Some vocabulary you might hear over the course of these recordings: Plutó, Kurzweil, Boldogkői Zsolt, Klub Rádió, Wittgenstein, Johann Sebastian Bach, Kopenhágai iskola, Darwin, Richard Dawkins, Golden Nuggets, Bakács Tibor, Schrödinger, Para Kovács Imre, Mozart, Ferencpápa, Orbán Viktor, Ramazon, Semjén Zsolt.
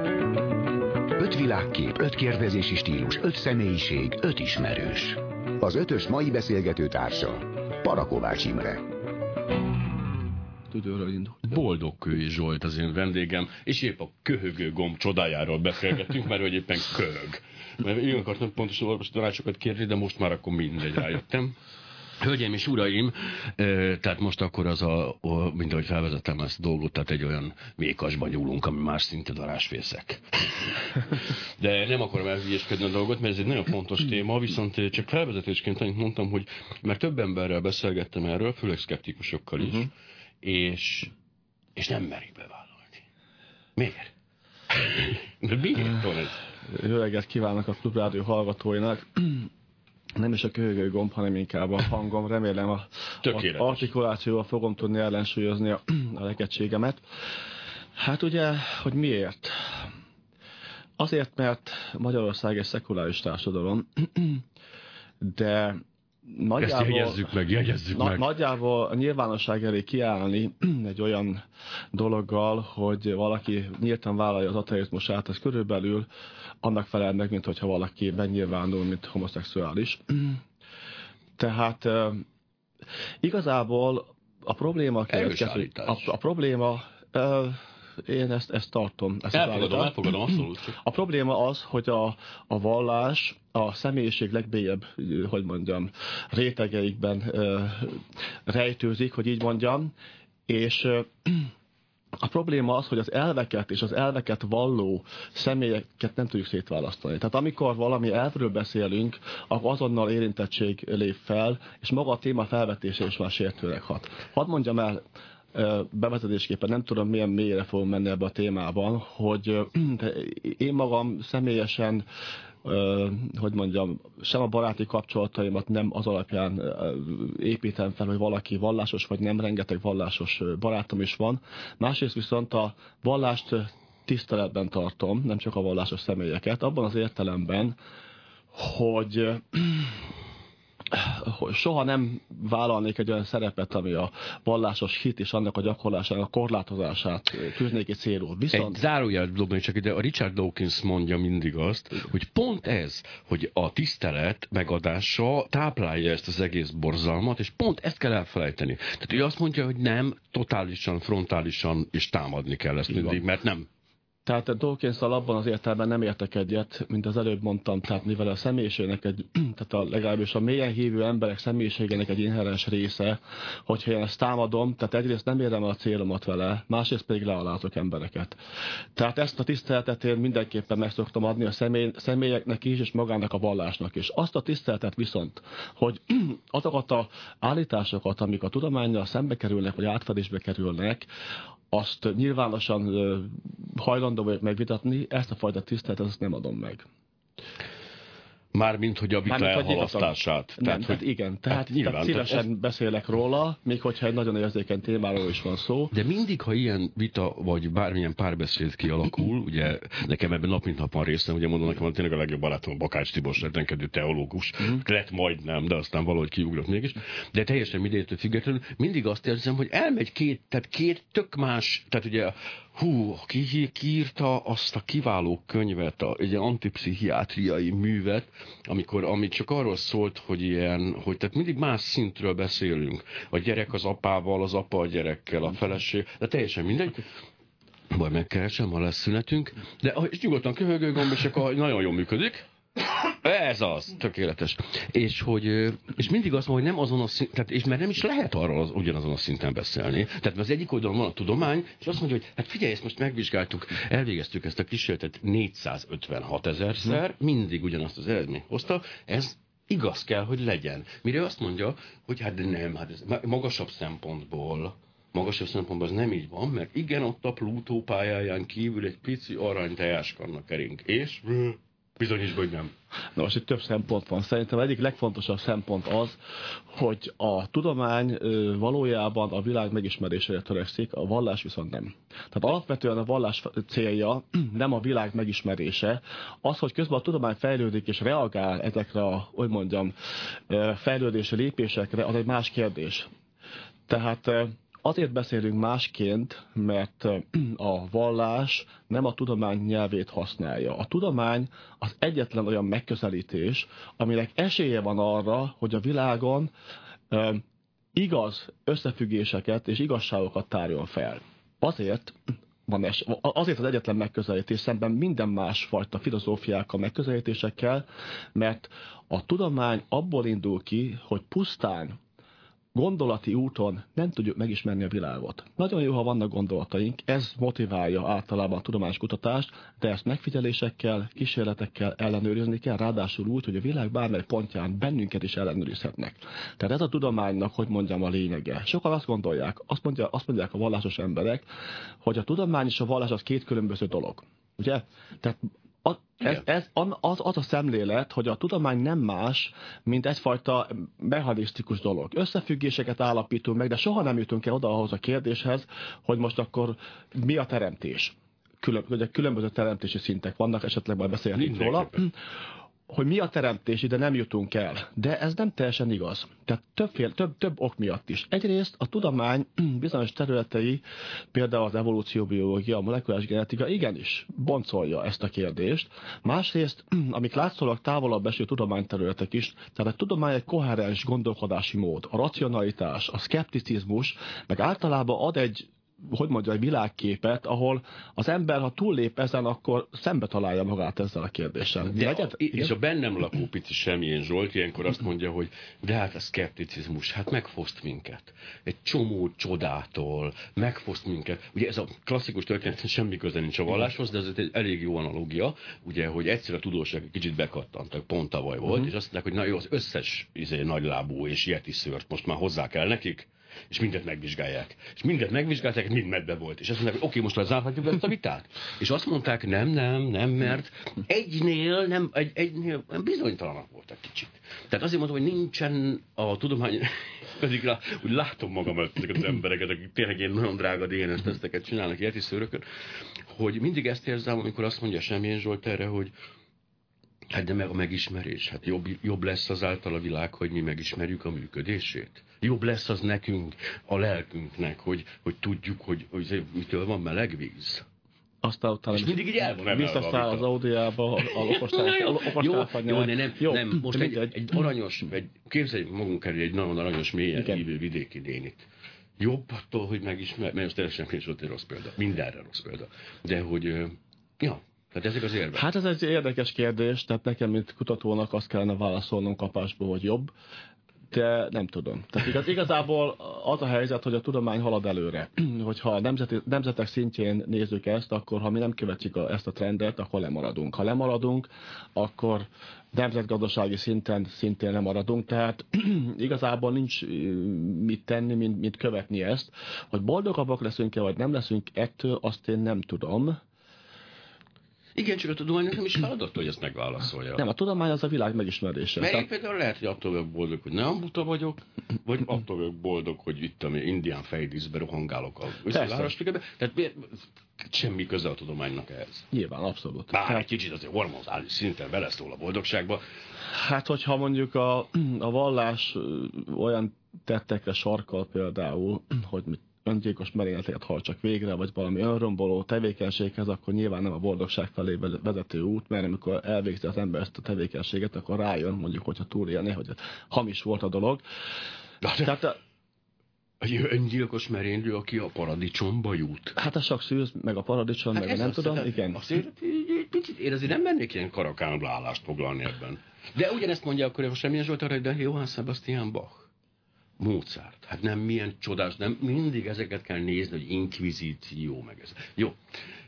5 világkép, 5 kérdezési stílus, 5 személyiség, 5 ismerős. Az ötös mai beszélgető társa, Para Kovács Imre. Boldogkői Zsolt az én vendégem, és épp a köhögő gomb csodájáról beszélgetünk, mert hogy éppen köhög. Mert én akartam pontosan orvosi tanácsokat kérni, de most már akkor mindegy, rájöttem. Hölgyeim és uraim, tehát most akkor az mint ahogy felvezettem ezt a dolgot, tehát egy olyan vékasba nyúlunk, ami más szinte darásfészek. De nem akarom elhülyéskedni a dolgot, mert ez egy nagyon fontos téma, viszont csak felvezetésként annyit mondtam, hogy mert több emberrel beszélgettem erről, főleg szkeptikusokkal is, és nem merik bevállalni. Miért? Miért van ez? Jó reggelt kívánok a Klub Rádió hallgatóinak. Nem is a köhögő gomb, hanem inkább a hangom. Remélem a artikulációval fogom tudni ellensúlyozni a rekedtségemet. Hát ugye, hogy miért? Azért, mert Magyarország egy szekuláris társadalom, de nagyjából, jegyezzük meg. Nagyjából a nyilvánosság elé kiállni egy olyan dologgal, hogy valaki nyíltan vállalja az ateizmusát, ez körülbelül annak felel meg, mint hogyha valaki megnyilvánul, mint homoszexuális. Tehát igazából a probléma... Én ezt tartom. Elfogadom, abszolút. A probléma az, hogy a vallás a személyiség legmélyebb, rétegeikben rejtőzik, és a probléma az, hogy az elveket és az elveket valló személyeket nem tudjuk szétválasztani. Tehát amikor valami elvről beszélünk, akkor azonnal érintettség lép fel, és maga a téma felvetése is már sértőleg hat. Hadd mondjam el, bevezetésképpen, nem tudom milyen mélyre fogom menni ebbe a témában, hogy én magam személyesen sem a baráti kapcsolataimat nem az alapján építem fel, hogy valaki vallásos vagy nem, rengeteg vallásos barátom is van. Másrészt viszont a vallást tiszteletben tartom, nem csak a vallásos személyeket, abban az értelemben, hogy soha nem vállalnék egy olyan szerepet, ami a vallásos hit és annak a gyakorlásának a korlátozását tűznék egy célul. Viszont... Egy zárójelet dobni csak ide, a Richard Dawkins mondja mindig azt, hogy pont ez, hogy a tisztelet megadása táplálja ezt az egész borzalmat, és pont ezt kell elfelejteni. Tehát ő azt mondja, hogy nem, totálisan, frontálisan és támadni kell ezt mindig, mert nem. Tehát Dawkins-szal abban az értelemben nem értek egyet, mint az előbb mondtam, tehát mivel a személyiségnek legalábbis a mélyen hívő emberek személyiségének egy inherens része, hogyha én ezt támadom, tehát egyrészt nem érem el a célomat vele, másrészt pedig lealátok embereket. Tehát ezt a tiszteletet én mindenképpen meg szoktam adni a személyeknek is, és magának a vallásnak is. Azt a tiszteletet viszont, hogy azokat az állításokat, amik a tudománnyal szembe kerülnek, vagy átfedésbe kerülnek, azt nyilvánosan hajlandó vagyok megvitatni, ezt a fajta tiszteletet azt nem adom meg. Mármint, hogy a vita elhalasztását. Nem, tehát igen, tehát szívesen beszélek róla, még hogyha egy nagyon érzékeny témáról is van szó. De mindig, ha ilyen vita, vagy bármilyen párbeszéd kialakul, ugye nekem ebben nap mint nap van részem, ugye mondom nekem, tényleg a legjobb barátom Bakács Tibor rettenkedő teológus, lett majdnem, de aztán valahogy kiugrott mégis, de teljesen mindentől függetlenül mindig azt érzem, hogy elmegy két tök más, tehát ugye ki írta azt a kiváló könyvet, egy antipszichiátriai művet, ami csak arról szólt, hogy tehát mindig más szintről beszélünk. A gyerek az apával, az apa a gyerekkel, a feleség, de teljesen mindegy. Majd megkeresem, ha lesz szünetünk. De és nyugodtan köhögő gomb, és akkor nagyon jól működik. Ez az, tökéletes. És mindig azt mondom, hogy nem azon a szinten, tehát, és mert nem is lehet arról ugyanazon a szinten beszélni. Tehát az egyik oldalon van a tudomány, és azt mondja, hogy hát figyelj, ezt most megvizsgáltuk, elvégeztük ezt a kísérletet 456 000-szer, mindig ugyanazt az eredményt hozta, ez igaz kell, hogy legyen. Mire azt mondja, hogy hát de nem, hát ez magasabb szempontból az nem így van, mert igen, ott a Plutó pályáján kívül egy pici arany teáskanna kering, és... Bizonyítsd, hogy nem. Na most itt több szempont van. Szerintem egyik legfontosabb szempont az, hogy a tudomány valójában a világ megismerésére törekszik, a vallás viszont nem. Tehát alapvetően a vallás célja nem a világ megismerése. Az, hogy közben a tudomány fejlődik és reagál ezekre a, fejlődési lépésekre, az egy más kérdés. Tehát Azért beszélünk másként, mert a vallás nem a tudomány nyelvét használja. A tudomány az egyetlen olyan megközelítés, aminek esélye van arra, hogy a világon igaz összefüggéseket és igazságokat tárjon fel. Azért az egyetlen megközelítés szemben minden másfajta filozófiákkal, megközelítésekkel, mert a tudomány abból indul ki, hogy pusztán gondolati úton nem tudjuk megismerni a világot. Nagyon jó, ha vannak gondolataink, ez motiválja általában a tudományos kutatást, de ezt megfigyelésekkel, kísérletekkel ellenőrizni kell, ráadásul úgy, hogy a világ bármely pontján bennünket is ellenőrizhetnek. Tehát ez a tudománynak, hogy mondjam, a lényege. Sokan azt gondolják, azt mondják a vallásos emberek, hogy a tudomány és a vallás az két különböző dolog. Ugye? Tehát az a szemlélet, hogy a tudomány nem más, mint egyfajta mechanisztikus dolog. Összefüggéseket állapítunk meg, de soha nem jutunk el oda ahhoz a kérdéshez, hogy most akkor mi a teremtés. Különböző teremtési szintek vannak, esetleg majd beszélhetünk róla. Hogy mi a teremtés, ide nem jutunk el. De ez nem teljesen igaz. Tehát több ok miatt is. Egyrészt a tudomány bizonyos területei, például az evolúcióbiológia, a molekuláris genetika igenis boncolja ezt a kérdést. Másrészt, amik látszólag távolabb eső tudományterületek is, tehát a tudomány egy koherens gondolkodási mód, a racionalitás, a szkepticizmus, meg általában ad egy világképet, ahol az ember, ha túllép ezen, akkor szembe találja magát ezzel a kérdéssel. És a bennem lakó pici Semjén Zsolt ilyenkor azt mondja, hogy de hát a szkepticizmus, hát megfoszt minket. Egy csomó csodától, megfoszt minket. Ugye ez a klasszikus történet semmi köze nincs a valláshoz, de ez egy elég jó analógia, ugye, hogy egyszer a tudósok kicsit bekattantak, pont tavaly volt, és azt mondták, hogy na jó, az összes nagylábú és yeti szőrt most már hozzá kell nekik, és mindent megvizsgálják. És mindent megvizsgálták, mind medbe volt. És azt mondták, hogy oké, most lezárhatjuk ezt a vitát. És azt mondták, nem, mert egynél bizonytalanak voltak kicsit. Tehát azért mondom, hogy nincsen a tudomány, pedig úgy látom magam ezeket az embereket, akik tényleg ilyen nagyon drága DNS teszteket csinálnak ilyeti szőrökön, hogy mindig ezt érzem, amikor azt mondja Semjén Zsolt erre, hogy hát de meg a megismerés, hát jobb lesz azáltal a világ, hogy mi megismerjük a működését. Jobb lesz az nekünk, a lelkünknek, hogy tudjuk, hogy mitől van meleg víz. Aztán utána és mindig így el van emelve. Visszaszáll az audiába, a okostárfanyag. Jó, nem. Most egy aranyos, képzeljük magunk elé egy nagyon aranyos, mélyen hívő vidéki nénit. Jobb attól, hogy megismer, mert az teljesen nincs ott egy rossz példa. Mindenre rossz példa. De hogy, ja. Tehát ezek az érvek. Hát ez egy érdekes kérdés, tehát nekem, mint kutatónak azt kellene válaszolnom kapásból, hogy jobb, de nem tudom. Tehát igazából az a helyzet, hogy a tudomány halad előre. Hogyha a nemzetek szintjén nézzük ezt, akkor ha mi nem követjük ezt a trendet, akkor lemaradunk. Ha lemaradunk, akkor nemzetgazdasági szinten szintén lemaradunk, tehát igazából nincs mit tenni, mint követni ezt. Hogy boldogabbak leszünk-e, vagy nem leszünk ettől, azt én nem tudom. Igen, csak a tudománynak nem is feladat, hogy ezt megválaszolja. Nem, a tudomány az a világ megismerése. Mert én például lehet, hogy attól vagyok boldog, hogy nem buta vagyok, vagy attól vagyok boldog, hogy itt a indián fejdíszbe rohangálok a összelárasfigebe. Tehát miért semmi köze a tudománynak ehhez? Nyilván, abszolút. Bár egy kicsit azért hormonális szinten beleszól a boldogságba. Hát, hogyha mondjuk a vallás olyan tettekre sarkal például, hogy mit öngyilkos merényleteket hajtsak végre, vagy valami önromboló tevékenységhez, akkor nyilván nem a boldogság felé vezető út, mert amikor elvégzi az ember ezt a tevékenységet, akkor rájön, mondjuk, hogyha túlélné, hogy hamis volt a dolog. Tehát egy öngyilkos merénylő, aki a paradicsomba jut. Hát a sok szűz, meg a paradicsom, meg a nem tudom, igen. Azért picit én azért nem mennék ilyen karakánbla állást foglalni ebben. De ugyanezt mondja akkor, hogy Semjén Zsolt arra, de Johann Sebastian Bach. Mozart. Hát nem milyen csodás, nem mindig ezeket kell nézni, hogy inkvizíció meg ez. Jó,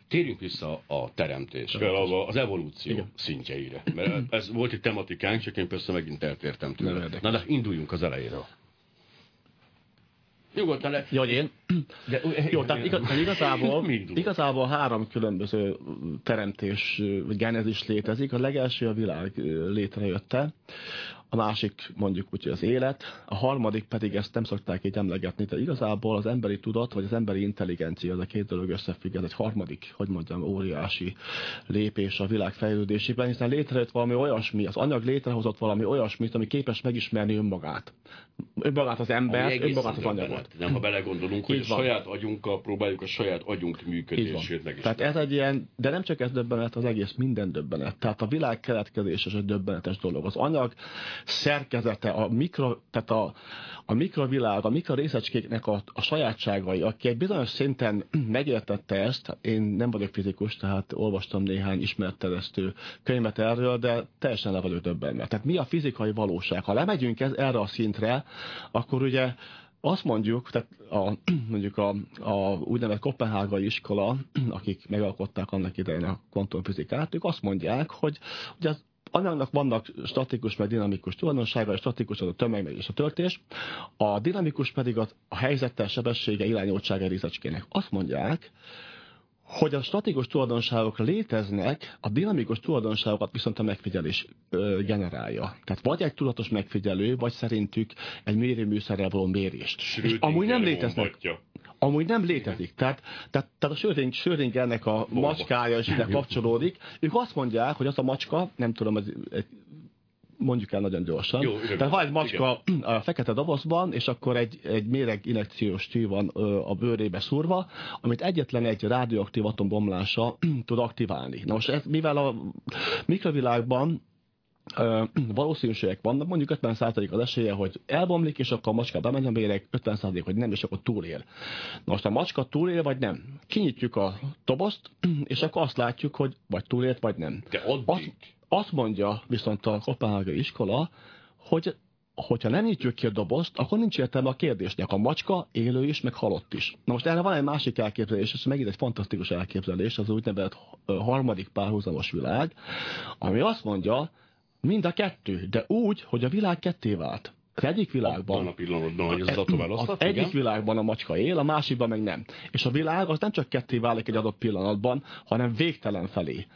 térjünk vissza a teremtésre, az evolúció igen. szintjeire. Mert ez volt egy tematikánk, csak én persze megint eltértem tőle. Na de induljunk az elejéről. Nyugodtan le. Jó, igazából három különböző teremtés, vagy genezis létezik. A legelső a világ létrejötte. A másik mondjuk úgy, hogy az élet, a harmadik pedig ezt nem szokták így emlegetni, de igazából az emberi tudat, vagy az emberi intelligencia, ez a két dolog összefügg, ez egy harmadik, óriási lépés a világ fejlődésében, hiszen létrejött valami olyasmi, az anyag létrehozott valami olyasmit, ami képes megismerni önmagát. Önmagát az embert, önmagát az anyagot. Nem, ha belegondolunk, hogy hogy saját agyunkkal próbáljuk a saját agyunk működését meg is. Tehát ez egy ilyen, de nem csak ez döbbenet, az egész minden döbbenet. Tehát a világ keletkezés az egy döbbenetes dolog. Az anyag szerkezete, a mikrovilág, a mikrorészecskéknek a sajátságai, aki egy bizonyos szinten megértette ezt, én nem vagyok fizikus, tehát olvastam néhány ismeretterjesztő könyvet erről, de teljesen le vagyok döbbenve. Tehát mi a fizikai valóság? Ha lemegyünk erre a szintre, akkor ugye azt mondjuk, tehát mondjuk a úgynevezett Kopenhágai iskola, akik megalkották annak idején a kvantumfizikát, ők azt mondják, hogy ugye az anyagnak vannak statikus meg dinamikus tulajdonsága, statikus az a tömeg és a töltés, a dinamikus pedig a helyzettel, sebessége, irányultsága részecskének. Azt mondják, hogy a statikus tulajdonságok léteznek, a dinamikus tulajdonságokat viszont a megfigyelés generálja. Tehát vagy egy tudatos megfigyelő, vagy szerintük egy mérőműszerrel való mérést. És amúgy nem léteznek. Amúgy nem létezik. Tehát a Schrödingernek a macskája is ide kapcsolódik. Ők azt mondják, hogy az a macska, nem tudom, az egy, mondjuk el nagyon gyorsan. Jó, tehát ha egy macska igen. a fekete dobozban, és akkor egy méreg injekciós tű van a bőrébe szúrva, amit egyetlen egy rádióaktív atom bomlása tud aktiválni. Na most ez, mivel a mikrovilágban valószínűségek vannak, mondjuk 50% az esélye, hogy elbomlik, és akkor a macska bemegy a méreg, 50% hogy nem, és akkor túlél. Na most a macska túlél, vagy nem? Kinyitjuk a dobozt, és akkor azt látjuk, hogy vagy túlélt, vagy nem. De addig... Azt mondja viszont a Kopenhágai iskola, hogy hogyha nem nyitjuk ki a dobozt, akkor nincs értelme a kérdésnek. A macska élő is, meg halott is. Na most erre van egy másik elképzelés, és megint egy fantasztikus elképzelés, az úgynevezett harmadik párhuzamos világ, ami azt mondja, mind a kettő, de úgy, hogy a világ ketté vált. Az egyik világban a macska él, a másikban meg nem. És a világ az nem csak ketté válik egy adott pillanatban, hanem végtelen felé.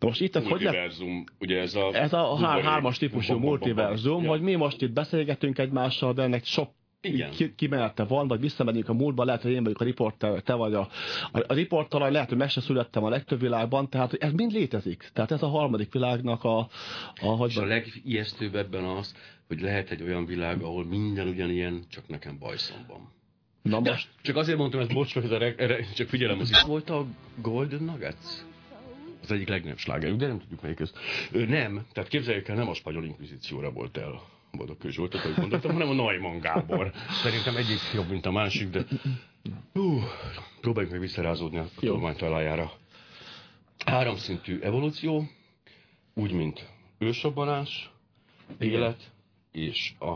Most itt multiverzum, ugye ez a hármas típusú multiverzum, hogy mi most itt beszélgetünk egymással, de ennek sok kimenete van, vagy visszamegyünk a múltba, lehet, hogy én vagyok a riporter, te vagy a riporter, lehet, hogy meg se születtem a legtöbb világban, tehát ez mind létezik. Tehát ez a harmadik világnak És a legijesztőbb ebben az, hogy lehet egy olyan világ, ahol minden ugyanilyen, csak nekem bajszomban. Na most... Csak azért mondtam, hogy bocs, csak figyelem, az itt volt a Golden Nuggets? Az egyik legnagyobb slágerük, de nem tudjuk melyik ez. Nem, tehát képzeljük el, nem a Spanyol Inkvizícióra volt el Boldogkői Zsoltot, ahogy gondoltam, hanem a Neumann Gábor. Szerintem egyik jobb, mint a másik, de próbáljuk meg visszarázódni a tudomány talajára. Háromszintű evolúció, úgy, mint ősrobbanás, élet és a...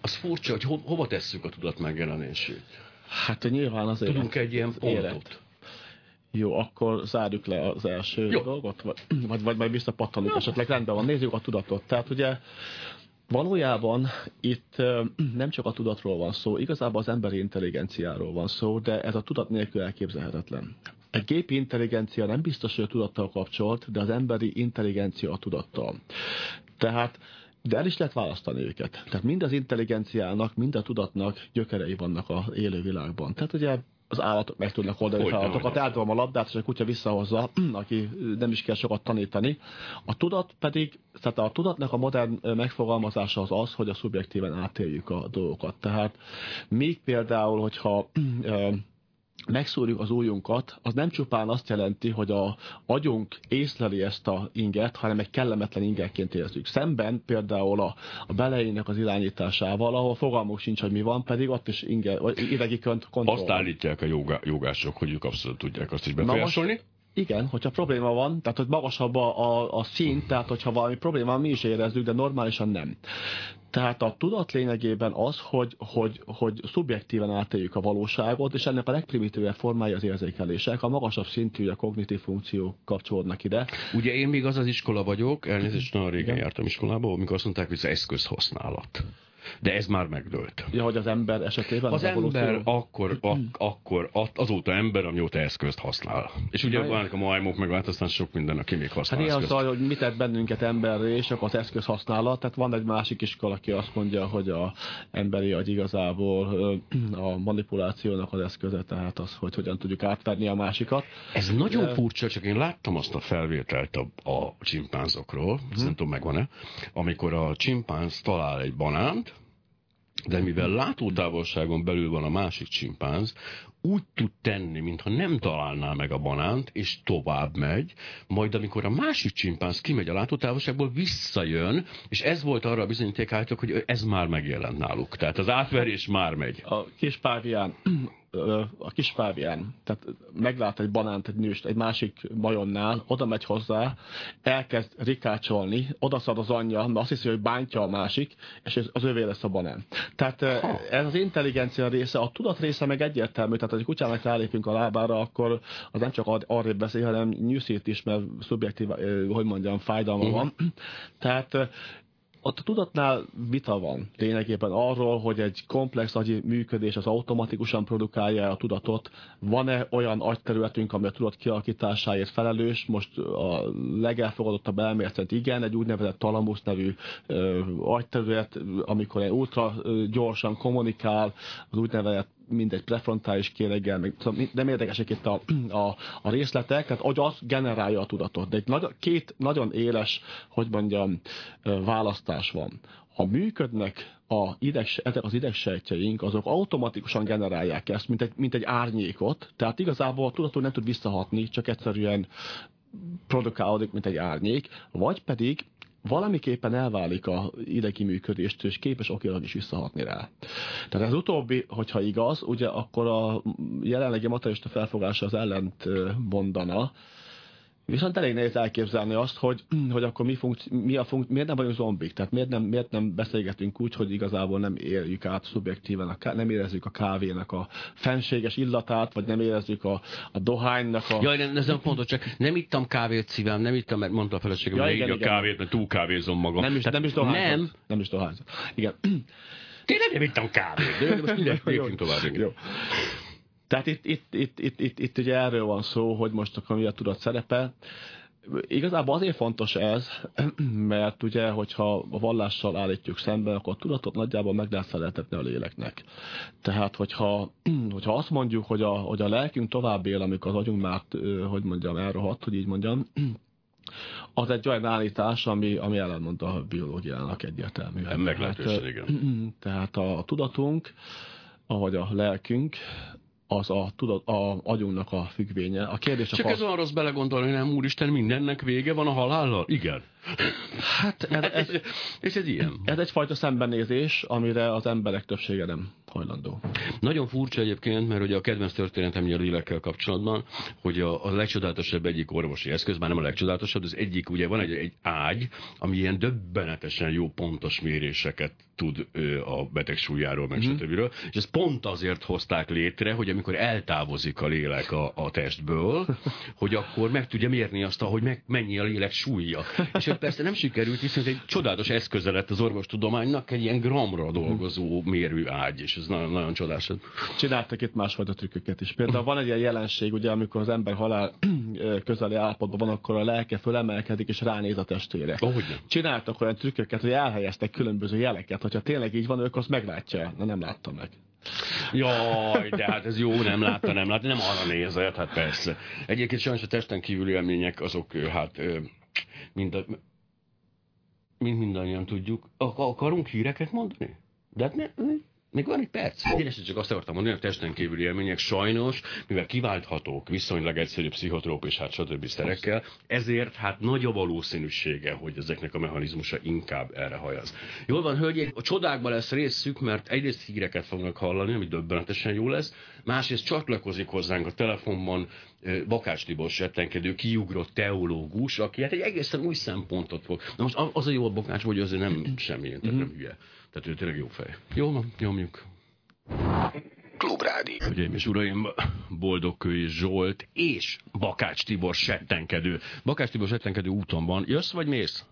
Az furcsa, hogy hova tesszük a tudat megjelenését. Hát nyilván azért... Tudunk egy ilyen pontot. Élet. Jó, akkor zárjuk le az első dolgot, vagy majd visszapattanunk, esetleg rendben van, nézzük a tudatot. Tehát ugye valójában itt nem csak a tudatról van szó, igazából az emberi intelligenciáról van szó, de ez a tudat nélkül elképzelhetetlen. A gépi intelligencia nem biztos, hogy a tudattal kapcsolt, de az emberi intelligencia a tudattal. Tehát... De el is lehet választani őket. Tehát mind az intelligenciának, mind a tudatnak gyökerei vannak az élővilágban. Tehát ugye az állatok meg tudnak oldani feladatokat, eldobom a labdát, és a kutya visszahozza, aki nem is kell sokat tanítani. A tudat pedig, tehát a tudatnak a modern megfogalmazása az az, hogy a szubjektíven átéljük a dolgokat. Tehát még például, hogyha... megszúrjuk az ujjunkat, az nem csupán azt jelenti, hogy a agyunk észleli ezt a inget, hanem egy kellemetlen ingerként érezzük. Szemben például a beleinek az irányításával, ahol fogalmuk sincs, hogy mi van, pedig ott is inger, idegi kontroll. Azt állítják a jogások, hogy ők abszolút tudják azt is befolyásolni. Igen, hogyha probléma van, tehát hogy magasabb a szint, tehát hogyha valami probléma van, mi is érezzük, de normálisan nem. Tehát a tudat lényegében az, hogy szubjektíven átéljük a valóságot, és ennek a legprimitívebb formája az érzékelések, a magasabb szintű, a kognitív funkciók kapcsolódnak ide. Ugye én még az iskola vagyok, elnézést, nagyon régen jártam iskolába, amikor azt mondták, hogy ez eszközhasználat. De ez már megdőlt. Ja, hogy az ember esetében... Az ember akkor azóta ember, amióta eszközt használ. És ugye vannak a majmok, meg aztán sok minden, aki még használ hát eszközt. Hát ilyen az, hogy mit tett bennünket emberré, és akkor az eszköz használat. Tehát van egy másik iskola, aki azt mondja, hogy az emberi agy igazából a manipulációnak az eszköze, tehát az, hogy hogyan tudjuk átverni a másikat. Ez nagyon furcsa, csak én láttam azt a felvételt a csimpánzokról, nem tudom megvan-e, amikor a csimpánz talál egy banánt, de mivel látótávolságon belül van a másik csimpánz, úgy tud tenni, mintha nem találná meg a banánt, és tovább megy, majd amikor a másik csimpánz kimegy a látótávolságból, visszajön, és ez volt arra a bizonyítékátok, hogy ez már megjelent náluk. Tehát az átverés már megy. A kis pávián, tehát meglát egy banánt, egy nőst, egy másik majonnál, oda megy hozzá, elkezd rikácsolni, odaszad az anyja, mert azt hiszi, hogy bántja a másik, és az övé lesz a banán. Tehát ez az intelligencia része, a tudat része meg egyértelmű, tehát ha egy kutyának rálépünk a lábára, akkor az nem csak arrébb beszél, hanem nyűszít is, mert szubjektív, fájdalma van. Tehát ott a tudatnál vita van ténylegében arról, hogy egy komplex agyi működés az automatikusan produkálja a tudatot. Van-e olyan agyterületünk, ami a tudat kialakításáért felelős? Most a legelfogadottabb elmélet szerint igen, egy úgynevezett talamusz nevű agyterület, amikor egy ultra gyorsan kommunikál, az úgynevezett mindegy prefrontális kéreggel, meg, nem érdekesek itt a részletek, tehát hogy az generálja a tudatot. De egy két nagyon éles, választás van. Ha működnek az idegsejtjeink, azok automatikusan generálják ezt, mint egy árnyékot, tehát igazából a tudatot nem tud visszahatni, csak egyszerűen produkálódik, mint egy árnyék, vagy pedig valamiképpen elválik az idegi működést, és képes okilag is visszahatni rá. Tehát az utóbbi, hogyha igaz, ugye akkor a jelenlegi materialista felfogása az ellent mondana, viszont elég nehéz elképzelni azt, hogy akkor miért nem vagyunk zombik, tehát miért nem beszélgetünk úgy, hogy igazából nem éljük át szubjektíven, nem érezzük a kávénak a fenséges illatát, vagy nem érezzük a dohánynak a... Jaj, nem, ez nem fontos, csak nem ittam kávét szívem, nem ittam, mert mondta a feleségem, hogy ne így a kávét, mert túlkávézom magam. Nem is dohányzom. Igen. Tényleg nem ittam kávét, de most mindent tovább. Jó. Tehát itt ugye erről van szó, hogy most akkor mi a tudat szerepe. Igazából azért fontos ez, mert ugye, hogyha a vallással állítjuk szembe, akkor a tudatot nagyjából meg lehet feleltetni a léleknek. Tehát, hogyha azt mondjuk, hogy a lelkünk tovább él, amikor az agyunk már, elrohadt, az egy olyan állítás, ami ellentmond a biológiának egyértelműen. Meglehetősen, igen. Tehát a tudatunk, ahogy a lelkünk, az a agyunknak a függvénye. A kérdés csak ez van rossz belegondolni, hogy nem, úristen, mindennek vége van a halállal? Igen. Hát ez ilyen. Ez egyfajta szembenézés, amire az emberek többsége nem hajlandó. Nagyon furcsa egyébként, mert ugye a kedvenc történetem a lélekkel kapcsolatban, hogy a legcsodálatosabb egyik orvosi eszköz, már nem a legcsodálatosabb, az egyik, ugye van egy ágy, ami ilyen döbbenetesen jó pontos méréseket tud a beteg súlyáról, meg stb. És ezt pont azért hozták létre, hogy amikor eltávozik a lélek a testből, hogy akkor meg tudja mérni azt, hogy mennyi a lélek súlya. És persze nem sikerült, viszont egy csodálatos eszköze lett az orvostudománynak, egy ilyen gramra dolgozó mérőágy, és ez nagyon, nagyon csodás. Csináltak itt másfajta trükköket is. Például van egy ilyen jelenség, ugye, amikor az ember halál közeli állapotban van, akkor a lelke fölemelkedik, és ránéz a testére. Csináltak olyan trükköket, hogy elhelyeztek különböző jeleket, hogyha tényleg így van, ők azt meglátja. Na, nem látta meg. Jaj, de hát ez jó, nem látta, nem arra nézett, hát persze. Egyébként sajnos a testen kívüli élmények azok, hát mindannyian tudjuk. Akarunk híreket mondani? De hát még van egy perc. Én ezt csak azt akartam mondani, hogy a testen kívüli élmények sajnos, mivel kiválthatók viszonylag egyszerű pszichotróp és stb. Szerekkel, ezért hát nagy a valószínűsége, hogy ezeknek a mechanizmusa inkább erre hajaz. Jól van, hölgyek, a csodákban lesz részük, mert egyrészt híreket fognak hallani, ami döbbenetesen jó lesz, másrészt csatlakozik hozzánk a telefonban Bakács Tibor settenkedő, kiugrott teológus, aki hát egy egészen új szempontot fog. Na most az a jó a Bakács, hogy azért nem semmilyen, tehát nem hülye. Tehát ő tényleg jó fej. Jól van, nyomjuk. Klub Rádió. Hölgyeim és uraim, Boldogkői Zsolt és Bakács Tibor settenkedő. Bakács Tibor settenkedő úton van. Jössz vagy mész?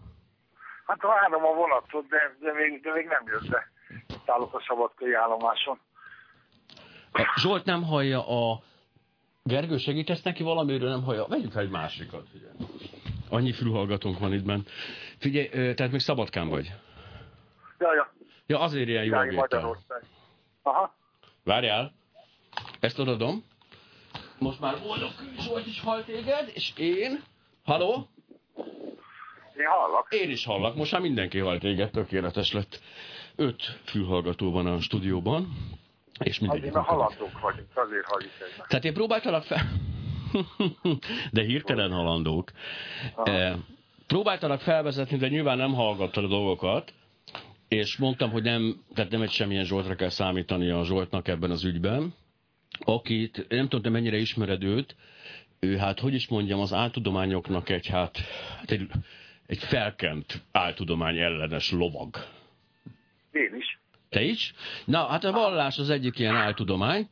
Hát várom a vonatot, de még nem jössz be. Állok a szabadkai állomáson. Zsolt nem hallja a... Gergő, segítesz neki valamiről, nem hallja? Vegyük fel egy másikat. Figyelj. Annyi fülhallgatónk van itt benn. Figyelj, tehát még Szabadkán vagy? Ja. Ja, azért ilyen jó végtel. Aha. Várjál, ezt odadom. Most már Boldogkői Zsolt is hall téged, és én... Halló? Én hallak. Én is hallak, most már mindenki hall téged, tökéletes lett. 5 fülhallgató van a stúdióban, és mindegyik. Azért, mert halandók vagyunk, azért halljuk egymást. Tehát én próbáltalak fel... de hirtelen halandók. Próbáltalak felvezetni, de nyilván nem hallgattad a dolgokat, és mondtam, hogy nem egy Semjén Zsoltra kell számítani a Zsoltnak ebben az ügyben, akit, nem tudom, te mennyire ismered őt, ő, hát hogy is mondjam, az áltudományoknak egy felkent áltudomány ellenes lovag. Én is. Te is? Na, hát a vallás az egyik ilyen áltudomány.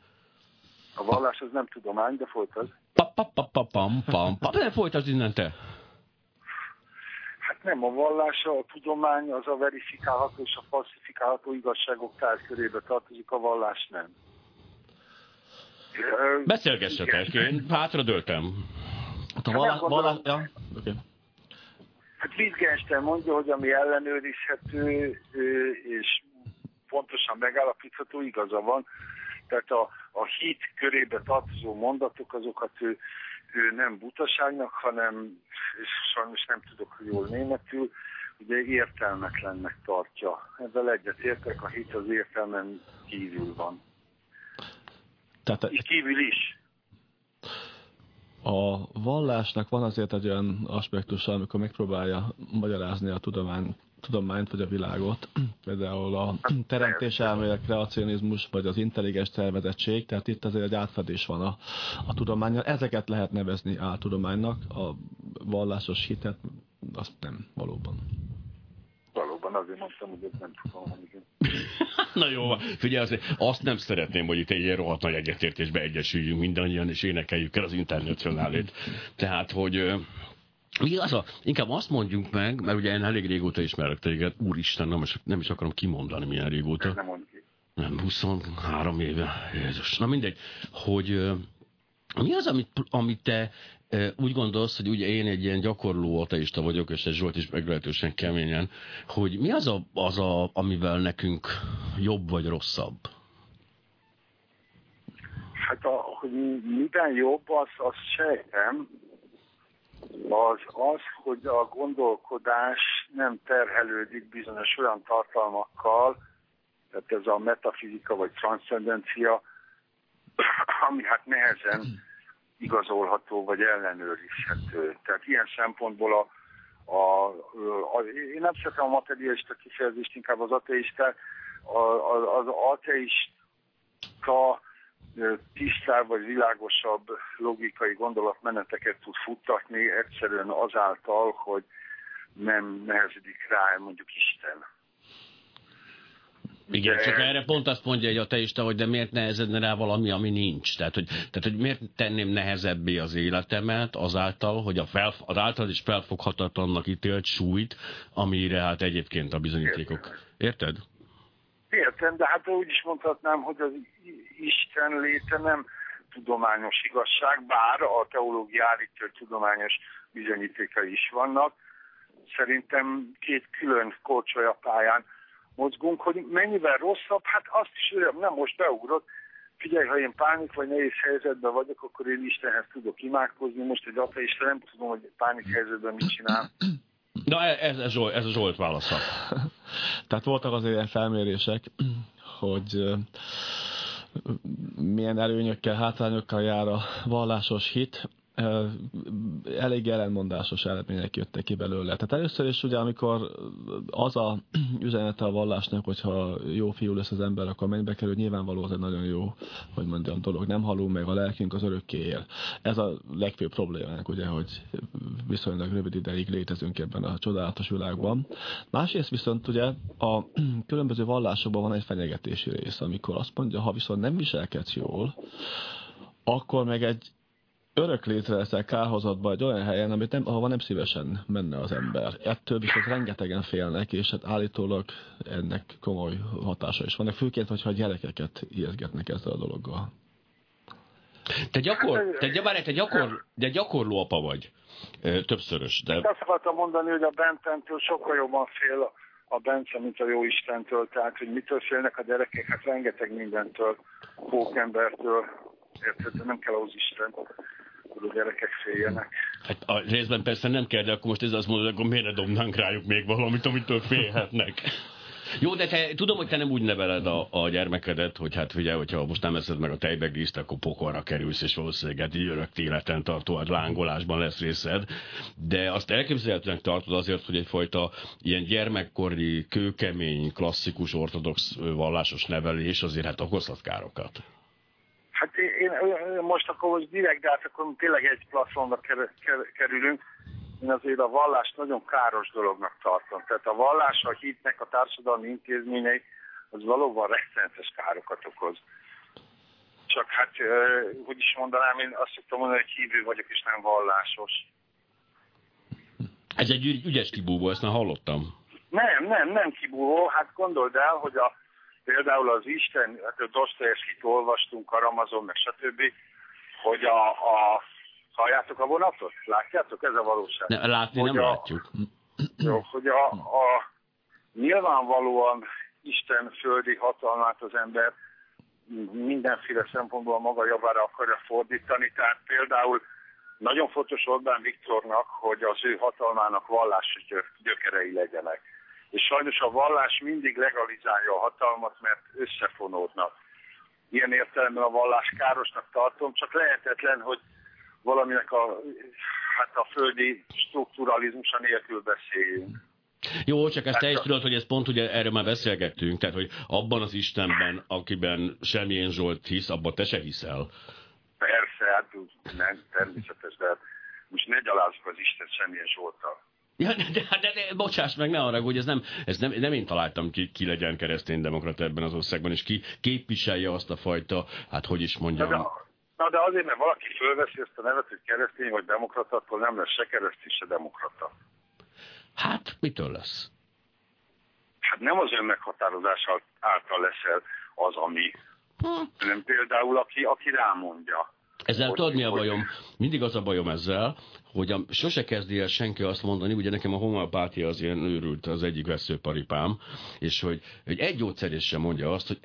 A vallás az nem tudomány, de folytasd. De folytasd innen te. Hát nem, a vallása, a tudomány az a verifikálható és a falsifikálható igazságok tárgykörébe tartozik, a vallás nem. Beszélgessetek, én hátradőltem. Hát a vallás... Ja. Okay. Hát Wittgenstein mondja, hogy ami ellenőrizhető és pontosan megállapítható, igaza van. Tehát a hit körébe tartozó mondatok, azokat ő nem butaságnak, hanem, és sajnos nem tudok jól németül, ugye értelmetlennek tartja. Ezzel egyetértek, a hit az értelmen kívül van. Tehát és kívül is. A vallásnak van azért egy olyan aspektusa, amikor megpróbálja magyarázni a tudományt vagy a világot, például a teremtés elmélet, a kreacionizmus vagy az intelligens tervezettség, tehát itt azért egy átfedés van a tudománnyal. Ezeket lehet nevezni áltudománynak, a vallásos hitet, azt nem valóban. Valóban, azért mondtam, hogy nem tudom, hogy na jó, figyelj, azt nem szeretném, hogy itt egy ilyen rohadt nagy egyetértésbe egyesüljünk mindannyian, és énekeljük el az Internacionálét. Tehát, hogy... Igaza, inkább azt mondjunk meg, mert ugye én elég régóta ismerek téged, úristen, nem is akarom kimondani milyen régóta. Nem mond ki. Nem, 23 éve, Jézus. Na mindegy, hogy mi az, amit te úgy gondolsz, hogy ugye én egy ilyen gyakorló ateista vagyok, és ez Zsolt is meglehetősen keményen, hogy mi az az amivel nekünk jobb vagy rosszabb? Hát, hogy miben jobb, az sejtem. Az, hogy a gondolkodás nem terhelődik bizonyos olyan tartalmakkal, tehát ez a metafizika vagy transzcendencia, ami hát nehezen igazolható vagy ellenőrizhető. Tehát ilyen szempontból én nem szeretem a materialista kifejezést, inkább az ateista, az ateista tisztább vagy világosabb logikai gondolatmeneteket tud futtatni egyszerűen azáltal, hogy nem nehezedik rá mondjuk Isten. Igen, de... csak erre pont azt mondja egy ateista, hogy de miért nehezedne rá valami, ami nincs? Tehát, hogy miért tenném nehezebbé az életemet azáltal, hogy az által is felfoghatatlannak ítélt súlyt, amire hát egyébként a bizonyítékok. Érted? Értem, de hát úgy is mondhatnám, hogy az Isten léte nem tudományos igazság, bár a teológia állítja, hogy tudományos bizonyítékai is vannak. Szerintem két külön korcsolyapályán mozgunk, hogy mennyivel rosszabb, hát azt is, nem most beugrott, figyelj, ha én pánik vagy nehéz helyzetben vagyok, akkor én Istenhez tudok imádkozni, most egy ateista nem tudom, hogy pánik helyzetben mit csinál. Na, ez a Zsolt válasza. Tehát voltak azért ilyen felmérések, hogy milyen előnyökkel, hátrányokkal jár a vallásos hit. Elég ellenmondásos eredmények jöttek ki belőle. Tehát először is ugye, amikor az a üzenete a vallásnak, hogyha jó fiú lesz az ember, akkor mennybe kerül, nyilvánvaló az egy nagyon jó, hogy mondjam, dolog. Nem halunk meg, a lelkünk az örökké él. Ez a legfőbb problémánk, ugye, hogy viszonylag rövid ideig létezünk ebben a csodálatos világban. Másrészt viszont ugye a különböző vallásokban van egy fenyegetési rész, amikor azt mondja, ha viszont nem viselkedsz jól, akkor meg egy örök létre leszel kárhozatban egy olyan helyen, amit ahova nem szívesen menne az ember. Ettől viszont rengetegen félnek, és hát állítólag ennek komoly hatása is vannak, főként, hogyha a gyerekeket ijesztgetnek ezzel a dologgal. Te gyakorló apa vagy. Többszörös. De... Azt akartam mondani, hogy a Bententől sokkal jobban fél a Bence, mint a jó Istentől. Tehát, hogy mitől félnek a gyerekek? Hát rengeteg mindentől, pókembertől. Érted, nem kell az Isten, hogy a gyerekek féljenek. Hát a részben persze nem kell, de akkor most ez azt mondod, akkor miért ne dobnánk rájuk még valamit, amitől félhetnek. Jó, de te, tudom, hogy te nem úgy neveled a gyermekedet, hogy hát figyelj, hogyha most nem eszed meg a tejbegrízt, akkor pokolra kerülsz, és valószínűleg hát így örök életen tartó lángolásban lesz részed. De azt elképzelhetőnek tartod azért, hogy egyfajta ilyen gyermekkori, kőkemény, klasszikus, ortodox vallásos nevelés azért hát okozhat károkat. Hát én most akkor most direkt, de hát akkor tényleg egy platformra kerülünk. Én azért a vallást nagyon káros dolognak tartom. Tehát a vallás, a hitnek a társadalmi intézményei, az valóban rettenetes károkat okoz. Csak hát, hogy is mondanám, én azt szoktam mondani, hogy hívő vagyok, és nem vallásos. Ez egy ügyes kibúvó, ezt nem hallottam. Nem kibúvó. Hát gondold el, hogy például az Isten, hát a Dostoyevskit olvastunk, a Ramazon, meg stb., hogy halljátok a vonatot? Látjátok? Ez a valóság. Látni hogy nem látjuk. Jó, hogy nyilvánvalóan Isten földi hatalmát az ember mindenféle szempontból maga javára akarja fordítani. Tehát például nagyon fontos Orbán Viktornak, hogy az ő hatalmának vallási gyökerei legyenek. És sajnos a vallás mindig legalizálja a hatalmat, mert összefonódnak. Ilyen értelemben a vallás károsnak tartom, csak lehetetlen, hogy valaminek a földi strukturalizmusa nélkül beszéljünk. Jó, csak ezt te is tudod, hogy ez pont, ugye erről már beszélgettünk, tehát, hogy abban az Istenben, akiben Semjén Zsolt hisz, abban te se hiszel. Persze, hát nem, természetes, de most ne gyalázzuk az Isten Semjén Zsolttal. Ja, de bocsáss meg, ne haragudj, ez nem én találtam ki legyen kereszténydemokrata ebben az országban, és ki képviselje azt a fajta, hát hogy is mondjam... Na de azért, mert valaki fölveszi ezt a nevet, hogy keresztény vagy demokrata, attól nem lesz se keresztény, se demokrata. Hát, mitől lesz? Hát nem az önmeghatározás által leszel az, ami... Nem például, aki rámondja. Ezzel tudod mi a bajom? Mindig az a bajom ezzel, hogy sose kezdi el senki azt mondani, ugye nekem a homeopátia az ilyen őrült, az egyik veszőparipám, és hogy egy gyógyszerész sem mondja azt, hogy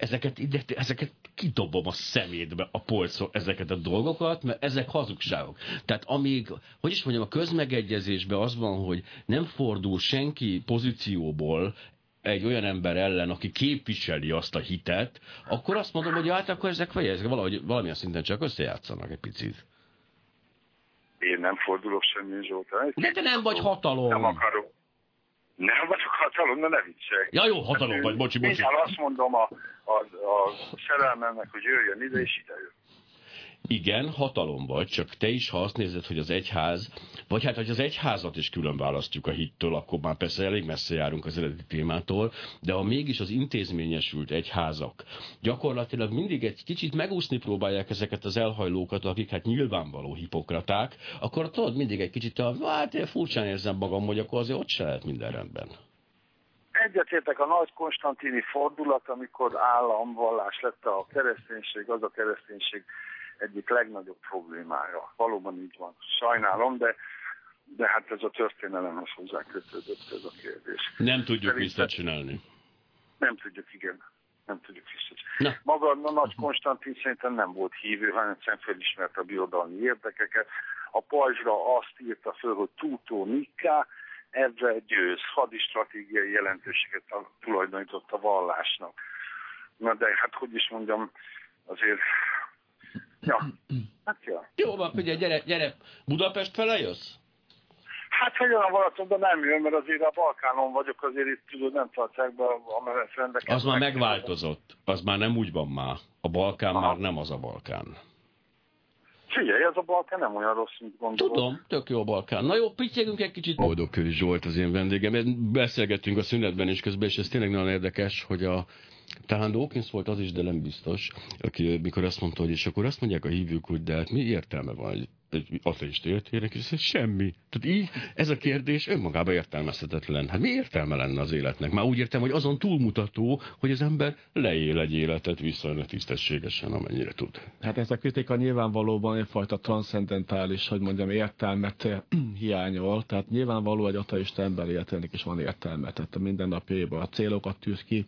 ezeket kidobom a szemétbe, a polcon, ezeket a dolgokat, mert ezek hazugságok. Tehát amíg, hogy is mondjam, a közmegegyezésben az van, hogy nem fordul senki pozícióból egy olyan ember ellen, aki képviseli azt a hitet, akkor azt mondom, hogy hát akkor ezek valamilyen szinten csak összejátszanak egy picit. Én nem fordulok Semjén Zsoltra. De te nem vagy hatalom. Nem akarok. Nem vagyok hatalom, de ne viccelj. Ja jó, hatalom vagy, bocsi. Én azt mondom a szerelmemnek, hogy jöjjön ide, és ide jön. Igen, hatalom vagy, csak te is, ha azt nézed, hogy az egyház, vagy hát, hogy az egyházat is külön választjuk a hittől, akkor már persze elég messze járunk az eredeti témától, de ha mégis az intézményesült egyházak gyakorlatilag mindig egy kicsit megúszni próbálják ezeket az elhajlókat, akik hát nyilvánvaló hipokraták, akkor tudod mindig egy kicsit, hát én furcsán érzem magam, hogy akkor azért ott se lehet minden rendben. Egyetértek a nagy konstantini fordulat, amikor államvallás lett a kereszténység, az a kereszténység egyik legnagyobb problémája. Valóban így van. Sajnálom, de hát ez a történelemhez hozzá kötődött ez a kérdés. Nem tudjuk visszacsinálni. Nem tudjuk, igen. Nem tudjuk visszacsinálni. Maga a nagy Konstantin szerintem nem volt hívő, hanem felismerte a birodalmi érdekeket. A pajzsra azt írta föl, hogy tútó nikká, ezzel győz. Hadistratégiai jelentőséget tulajdonított a vallásnak. Na de hát hogy is mondjam, azért... Ja, hát ja. Jó van, ugye gyere, Budapest fele jössz? Hát, hogy olyan valatom, de nem jön, mert azért a Balkánon vagyok, azért itt tudod, nem tartják be a menetrendeket. Az már megváltozott, az már nem úgy van már. A Balkán már nem az a Balkán. Figyelj, ez a Balkán nem olyan rossz, mint gondolom. Tudom, tök jó a Balkán. Na jó, pittyegünk egy kicsit. Boldogkői Zsolt az én vendégem. Beszélgettünk a szünetben is közben, és ez tényleg nagyon érdekes, hogy talán Dawkins volt az is, de nem biztos, aki mikor azt mondta, hogy és akkor azt mondják a hívők, hogy de hát mi értelme van egy ateista életének, és semmi. Tehát így ez a kérdés önmagában értelmezhetetlen. Hát mi értelme lenne az életnek? Már úgy értem, hogy azon túlmutató, hogy az ember leél egy életet viszonylag tisztességesen, amennyire tud. Hát ez a kritika nyilvánvalóban egyfajta transzcendentális, hogy mondjam, értelmet hiányol. Tehát nyilvánvaló egy ateista ember életének is van értelme. Tehát a mindennapjaiban a célokat tűz ki,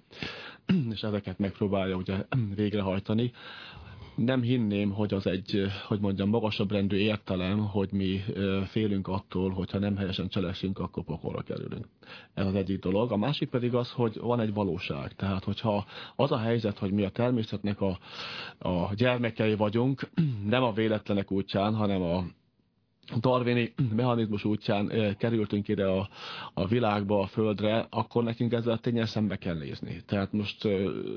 és ezeket megpróbálja ugye végrehajtani. Nem hinném, hogy az egy, hogy mondjam, magasabb rendű értelem, hogy mi félünk attól, hogyha nem helyesen cselekszünk, akkor pokolra kerülünk. Ez az egyik dolog. A másik pedig az, hogy van egy valóság. Tehát, hogyha az a helyzet, hogy mi a természetnek a gyermekei vagyunk, nem a véletlenek útján, hanem a darwini mechanizmus útján kerültünk ide a világba, a földre, akkor nekünk ezzel a tényen szembe kell nézni. Tehát most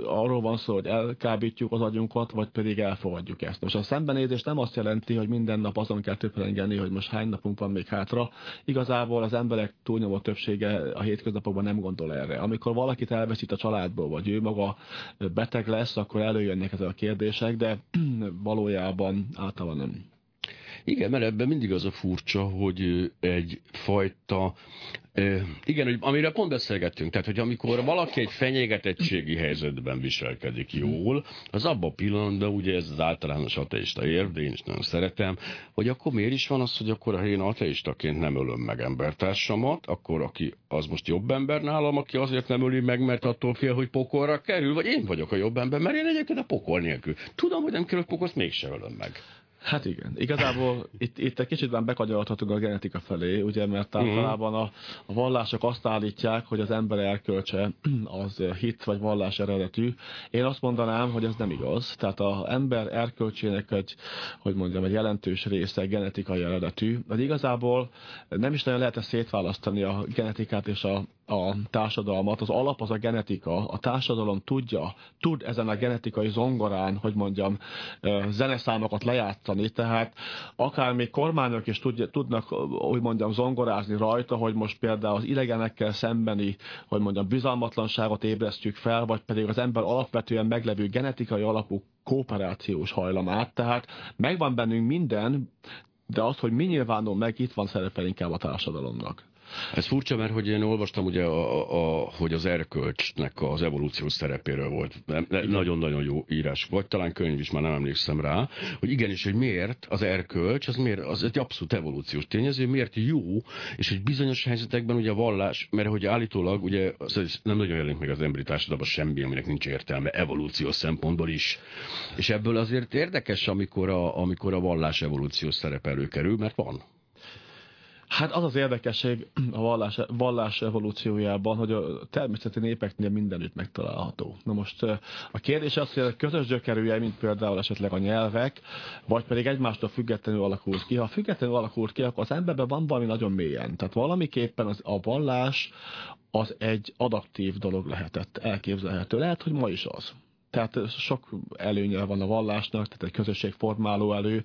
arról van szó, hogy elkábítjuk az agyunkat, vagy pedig elfogadjuk ezt. Most a szembenézés nem azt jelenti, hogy minden nap azon kell töprengeni, hogy most hány napunk van még hátra. Igazából az emberek túlnyomó többsége a hétköznapokban nem gondol erre. Amikor valakit elveszít a családból, vagy ő maga beteg lesz, akkor előjönnek ezek a kérdések, de valójában általában nem. Igen, mert ebben mindig az a furcsa, hogy egyfajta, igen, hogy amire pont beszélgettünk, tehát, hogy amikor valaki egy fenyegetettségi helyzetben viselkedik jól, az abban a pillanatban, ugye ez az általános ateista érv, de én is nagyon szeretem, hogy akkor miért is van az, hogy akkor ha én ateistaként nem ölöm meg embertársamat, akkor aki az most jobb ember nálam, aki azért nem öli meg, mert attól fél, hogy pokolra kerül, vagy én vagyok a jobb ember, mert én egyébként a pokol nélkül. Tudom, hogy nem kerülök pokolra, mégsem ölöm meg. Hát igen, igazából itt egy kicsit már bekanyarodhatunk a genetika felé, ugye, mert általában a vallások azt állítják, hogy az ember erkölcse az hit vagy vallás eredetű. Én azt mondanám, hogy ez nem igaz. Tehát az ember erkölcsének egy jelentős része genetikai eredetű, de igazából nem is nagyon lehet ezt szétválasztani a genetikát és a társadalmat. Az alap az a genetika, a társadalom tud ezen a genetikai zongorán, zeneszámokat lejátszani, tehát akár még kormányok is tudnak, zongorázni rajta, hogy most például az idegenekkel szembeni, bizalmatlanságot ébresztjük fel, vagy pedig az ember alapvetően meglevő genetikai alapú kooperációs hajlamát, tehát megvan bennünk minden, de az, hogy mi nyilvánul meg, itt van szerepe inkább a társadalomnak. Ez furcsa, mert hogy én olvastam, ugye, hogy az erkölcsnek az evolúciós szerepéről volt. Nagyon-nagyon jó írás volt, talán könyv is, már nem emlékszem rá, hogy igenis, hogy miért az erkölcs, az egy abszolút evolúciós tényező, miért jó, és hogy bizonyos helyzetekben ugye a vallás, mert hogy állítólag ugye nem nagyon jelenik meg az emberi társadalomban semmi, aminek nincs értelme, evolúciós szempontból is. És ebből azért érdekes, amikor a vallás evolúciós szerep előkerül, mert van. Hát az az érdekesség a vallás evolúciójában, hogy a természeti népeknél mindenütt megtalálható. Na most a kérdés az, hogy a közös gyökerűje, mint például esetleg a nyelvek, vagy pedig egymástól függetlenül alakult ki. Ha függetlenül alakult ki, akkor az emberben van valami nagyon mélyen. Tehát valamiképpen a vallás az egy adaptív dolog lehetett, elképzelhető. Lehet, hogy ma is az. Tehát sok előnye van a vallásnak, tehát egy közösségformáló elő.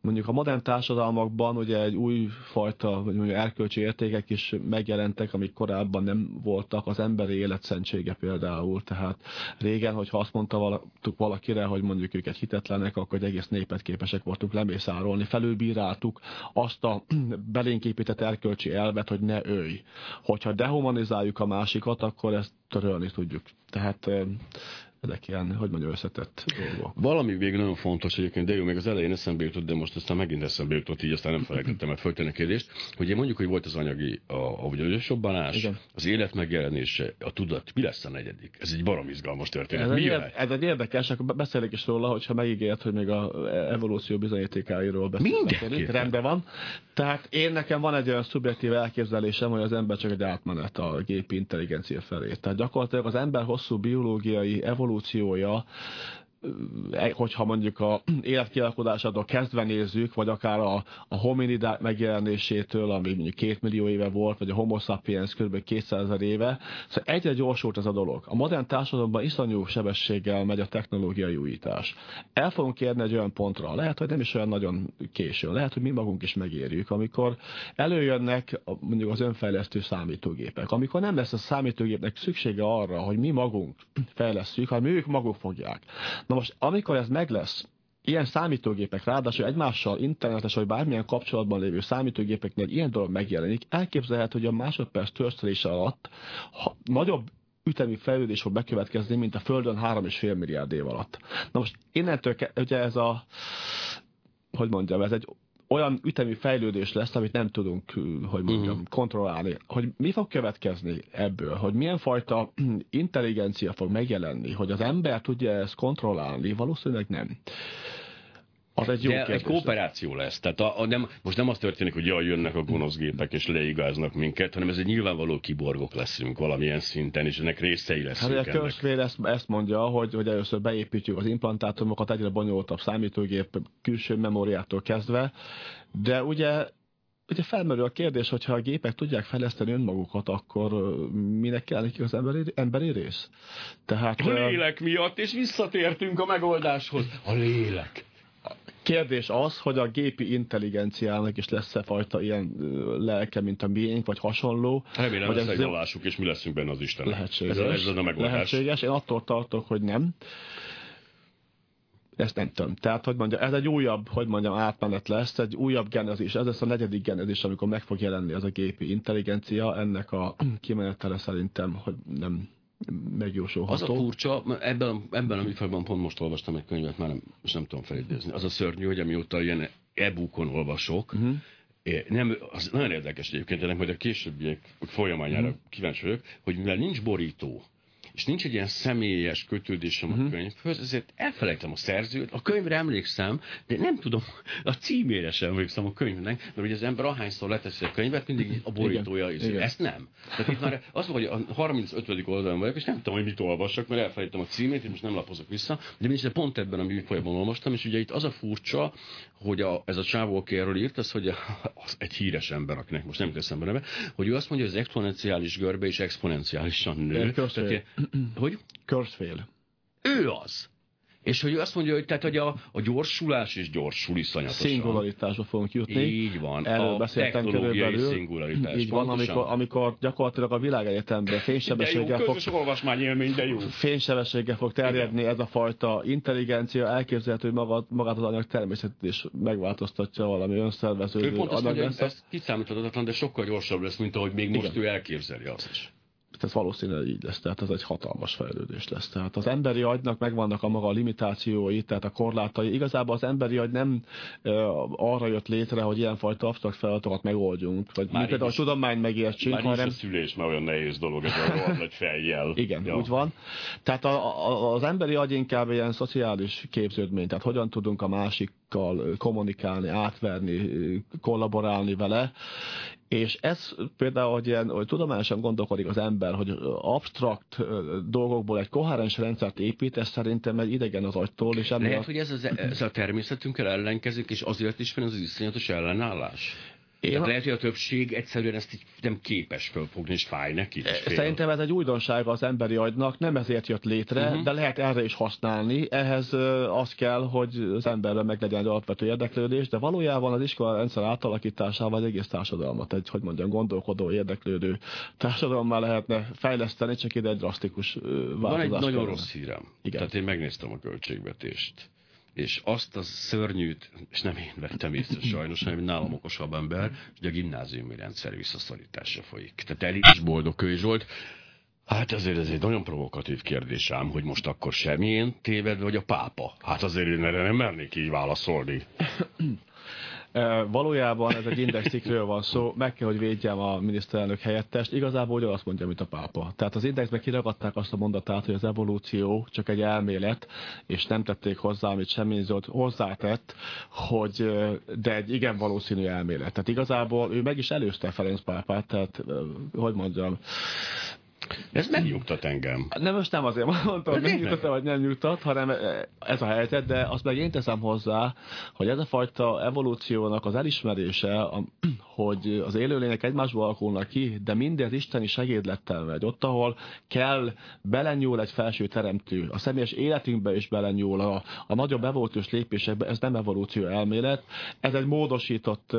Mondjuk a modern társadalmakban ugye egy újfajta erkölcsi értékek is megjelentek, amik korábban nem voltak, az emberi élet szentsége például. Tehát régen, hogyha azt mondtuk valakire, hogy mondjuk őket hitetlenek, akkor egy egész népet képesek voltunk lemészárolni, felülbíráltuk azt a belénk épített erkölcsi elvet, hogy ne ölj. Hogyha dehumanizáljuk a másikat, akkor ezt törölni tudjuk. Tehát ezek ilyen, összetett dolgok. Valami végül nagyon fontos egyébként, de jó, még az elején eszembe jutott, de most aztán megint eszembe jutott, így aztán nem felejtettem el föltenni a kérdést, hogy én mondjuk, hogy volt az anyagi, a ősobbanás, igen, az élet megjelenése, a tudat, mi lesz a negyedik? Ez egy barom izgalmas történet. Ez egy érdekes, akkor beszélek is róla, hogyha megígért, hogy még a evolúció bizonyítékáiról beszélünk. Rendben van. Tehát nekem van egy olyan szubjektív elképzelésem, hogy az ember csak egy átmenet a gépi intelligencia felé. Tehát gyakorlatilag az ember hosszú biológiai evolúciója, hogyha mondjuk a életkialakulásától kezdve nézzük, vagy akár a hominidák megjelenésétől, ami mondjuk 2 millió éve volt, vagy a homo sapiens kb. 200 000 éve, szóval egyre gyorsult ez a dolog. A modern társadalomban iszonyú sebességgel megy a technológiai újítás. El fogunk érni egy olyan pontra, lehet, hogy nem is olyan nagyon későn, lehet, hogy mi magunk is megérjük, amikor előjönnek mondjuk az önfejlesztő számítógépek, amikor nem lesz a számítógépnek szüksége arra, hogy mi magunk fejlesztjük, hanem ők maguk fogják. Na most, amikor ez meg lesz, ilyen számítógépek, ráadásul egymással internetes vagy bármilyen kapcsolatban lévő számítógépeknél ilyen dolog megjelenik, elképzelhető, hogy a másodperc törtölése alatt nagyobb ütemű fejlődés fog bekövetkezni, mint a Földön 3,5 milliárd év alatt. Na most innentől, ugye ez a, ez egy olyan ütemű fejlődés lesz, amit nem tudunk, kontrollálni. Hogy mi fog következni ebből? Hogy milyen fajta intelligencia fog megjelenni? Hogy az ember tudja ezt kontrollálni? Valószínűleg nem. Az egy jó kérdés. Egy kooperáció lesz. Tehát most nem az történik, hogy jaj, jönnek a gonosz gépek és leigáznak minket, hanem ez egy nyilvánvaló kiborgok leszünk valamilyen szinten, és ennek részei leszünk. Hát a Kurzweil ezt mondja, hogy először beépítjük az implantátumokat, egyre bonyolultabb számítógép külső memóriától kezdve, de ugye felmerül a kérdés, hogyha a gépek tudják fejleszteni önmagukat, akkor minek kell nekik az emberi rész? Tehát a lélek miatt, és visszatértünk a megoldáshoz. A lélek. Kérdés az, hogy a gépi intelligenciának is lesz-e fajta ilyen lelke, mint a miénk, vagy hasonló. Remélem, hogy ezt megvallásuk, és mi leszünk benne az Isten. Lehetséges. Ez a megoldás. Lehetséges. Én attól tartok, hogy nem. Ezt nem tudom. Tehát, ez egy újabb, átmenet lesz, egy újabb genezis. Ez lesz a negyedik genezis, amikor meg fog jelenni ez a gépi intelligencia. Ennek a kimenetele szerintem, hogy nem megjósolható. Az a furcsa, ebben a műfajban pont most olvastam egy könyvet, már nem tudom felidézni. Az a szörnyű, hogy amióta ilyen e-bookon olvasok, az nagyon érdekes egyébként, ennek majd a későbbiek folyamányára kíváncsi vagyok, hogy mivel nincs borító, és nincs egy ilyen személyes kötődésem a könyvhöz, ezért elfelejtem a szerzőt, a könyvre emlékszem, de nem tudom, a címére sem emlékszem a könyvnek, mert ugye az ember ahányszor leteszi a könyvet, mindig a borítója is. Ezt nem. Tehát itt már az, hogy a 35. oldalon vagyok, és nem tudom, hogy mit olvassak, mert elfelejtem a címét, és most nem lapozok vissza, de mindig pont ebben a műfajban olvastam, és ugye itt az a furcsa, hogy ez a csávó, aki erről írt, az, hogy az egy híres ember, akinek most nem teszem be neve, hogy ő azt mondja, hogy az exponenciális görbe is exponenciálisan nő. Hogy? Kurzweil. Ő az. És hogy ő azt mondja, hogy, tehát, hogy a gyorsulás is gyorsul iszonyatosan. Szingularitásba fogunk jutni. Így van. Erről beszéltem körülbelül. Így van, amikor gyakorlatilag a világegyetemben fénysebességgel fog terjedni ez a fajta intelligencia, elképzelhető, hogy magát az anyag természetét is megváltoztatja valami önszerveződő. Ő pont azt mondja, hogy ez kiszámíthatatlan, de sokkal gyorsabb lesz, mint ahogy még most ő elképzeli azt is. Ez valószínűleg így lesz, tehát ez egy hatalmas fejlődés lesz. Tehát az emberi agynak megvannak a maga limitációi, tehát a korlátai. Igazából az emberi agy nem arra jött létre, hogy ilyenfajta absztrakt feladatokat megoldjunk, vagy mint például a tudomány megértsünk. Már hanem... a szülés már olyan nehéz dolog, ez a rohadt nagy fejjel. Igen, ja. Úgy van. Tehát az emberi agy inkább ilyen szociális képződmény, tehát hogyan tudunk a másikkal kommunikálni, átverni, kollaborálni vele. És ez például, hogy tudományosan gondolkodik az ember, hogy absztrakt dolgokból egy koherens rendszert épít, ez szerintem egy idegen az agytól. És lehet, hogy ez a természetünkkel ellenkezik, és azért is van az iszonyatos ellenállás. Lehet, hogy a többség egyszerűen ezt így nem képes fölfogni, és fáj neki. Szerintem ez egy újdonsága az emberi agynak, nem ezért jött létre, de lehet erre is használni. Ehhez az kell, hogy az emberben meglegyen egy alapvető érdeklődés, de valójában az iskola rendszer átalakításával az egész társadalmat egy, gondolkodó, érdeklődő társadalommal lehetne fejleszteni, csak ide egy drasztikus változás. Van egy nagyon rossz hírem. Igen. Tehát én megnéztem a költségvetést. És azt a szörnyűt, és nem én vettem észre sajnos, hanem nálam okosabb ember, hogy a gimnáziumi rendszer visszaszorítása folyik. Tehát el is Boldogkői Zsolt. Hát azért ez egy nagyon provokatív kérdés ám, hogy most akkor Semjén tévedve, vagy a pápa. Hát azért én erre nem mernék így válaszolni. Valójában ez egy indexikről van szó, meg kell, hogy védjem a miniszterelnök helyettest, igazából ugyanazt mondja, mint a pápa. Tehát az indexben kiragadták azt a mondatát, hogy az evolúció csak egy elmélet, és nem tették hozzá, amit Semjén Zsolt hozzátett, hogy de egy igen valószínű elmélet. Tehát igazából ő meg is előzte Ferencpápát, tehát hogy mondjam, ez megnyugtat engem. Nem, most nem azért mondtam, hogy megnyugtat-e, vagy nem nyugtat, hanem ez a helyzet, de azt meg én teszem hozzá, hogy ez a fajta evolúciónak az elismerése, hogy az élőlények egymásból alakulnak ki, de mindez isteni segédlettel megy. Ott, ahol kell, belenyúl egy felső teremtő. A személyes életünkbe is belenyúl, a nagyobb evolúciós lépésekbe, ez nem evolúció elmélet, ez egy módosított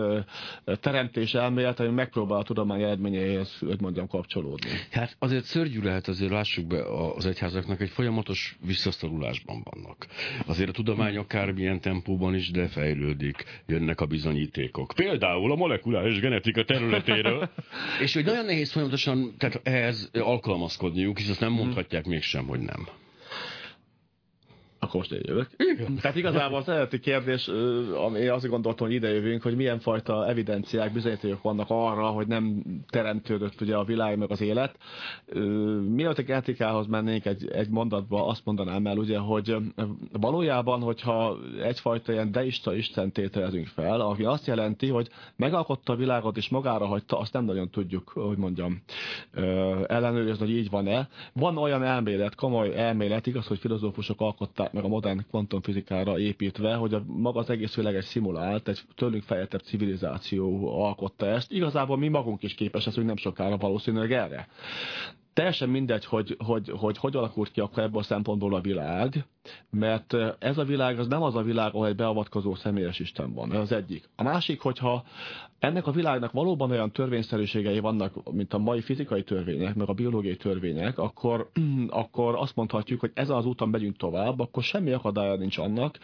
teremtés elmélet, ami megpróbál a tudomány eredményeihez, hogy mondjam, kapcsolódni. Hát azért szörnyű lehet, azért lássuk be, az egyházaknak egy folyamatos visszaszorulásban vannak. Azért a tudomány akármilyen tempóban is, de fejlődik, jönnek a bizonyítékok. Például a molekuláris genetika területéről. És hogy nagyon nehéz folyamatosan, tehát ehhez alkalmazkodniuk, és azt nem mondhatják mégsem, hogy nem. Akkor most én jövök. Tehát igazából az eredeti kérdés, én azt gondoltam, hogy idejövünk, hogy milyen fajta evidenciák, bizonyítékok vannak arra, hogy nem teremtődött ugye a világ meg az élet. Mielőtt egy etikához mennénk egy mondatba, azt mondanám el, ugye, hogy valójában, hogyha egyfajta ilyen deista Isten tételezünk fel, ami azt jelenti, hogy megalkotta a világot és magára hagyta, azt nem nagyon tudjuk, hogy mondjam, ellenőrizni, hogy így van-e. Van olyan elmélet, komoly elmélet, igaz, hogy filozófusok alkották meg a modern kvantumfizikára építve, hogy maga az egész világ egy szimulált, egy tőlünk fejlettebb civilizáció alkotta ezt. Igazából mi magunk is képes leszünk nem sokára valószínűleg erre. Teljesen mindegy, hogy alakult ki akkor ebből a szempontból a világ, mert ez a világ az nem az a világ, ahol egy beavatkozó személyes Isten van, ez az egyik. A másik, hogyha ennek a világnak valóban olyan törvényszerűségei vannak, mint a mai fizikai törvények, meg a biológiai törvények, akkor azt mondhatjuk, hogy ezen az úton megyünk tovább, akkor semmi akadálya nincs annak,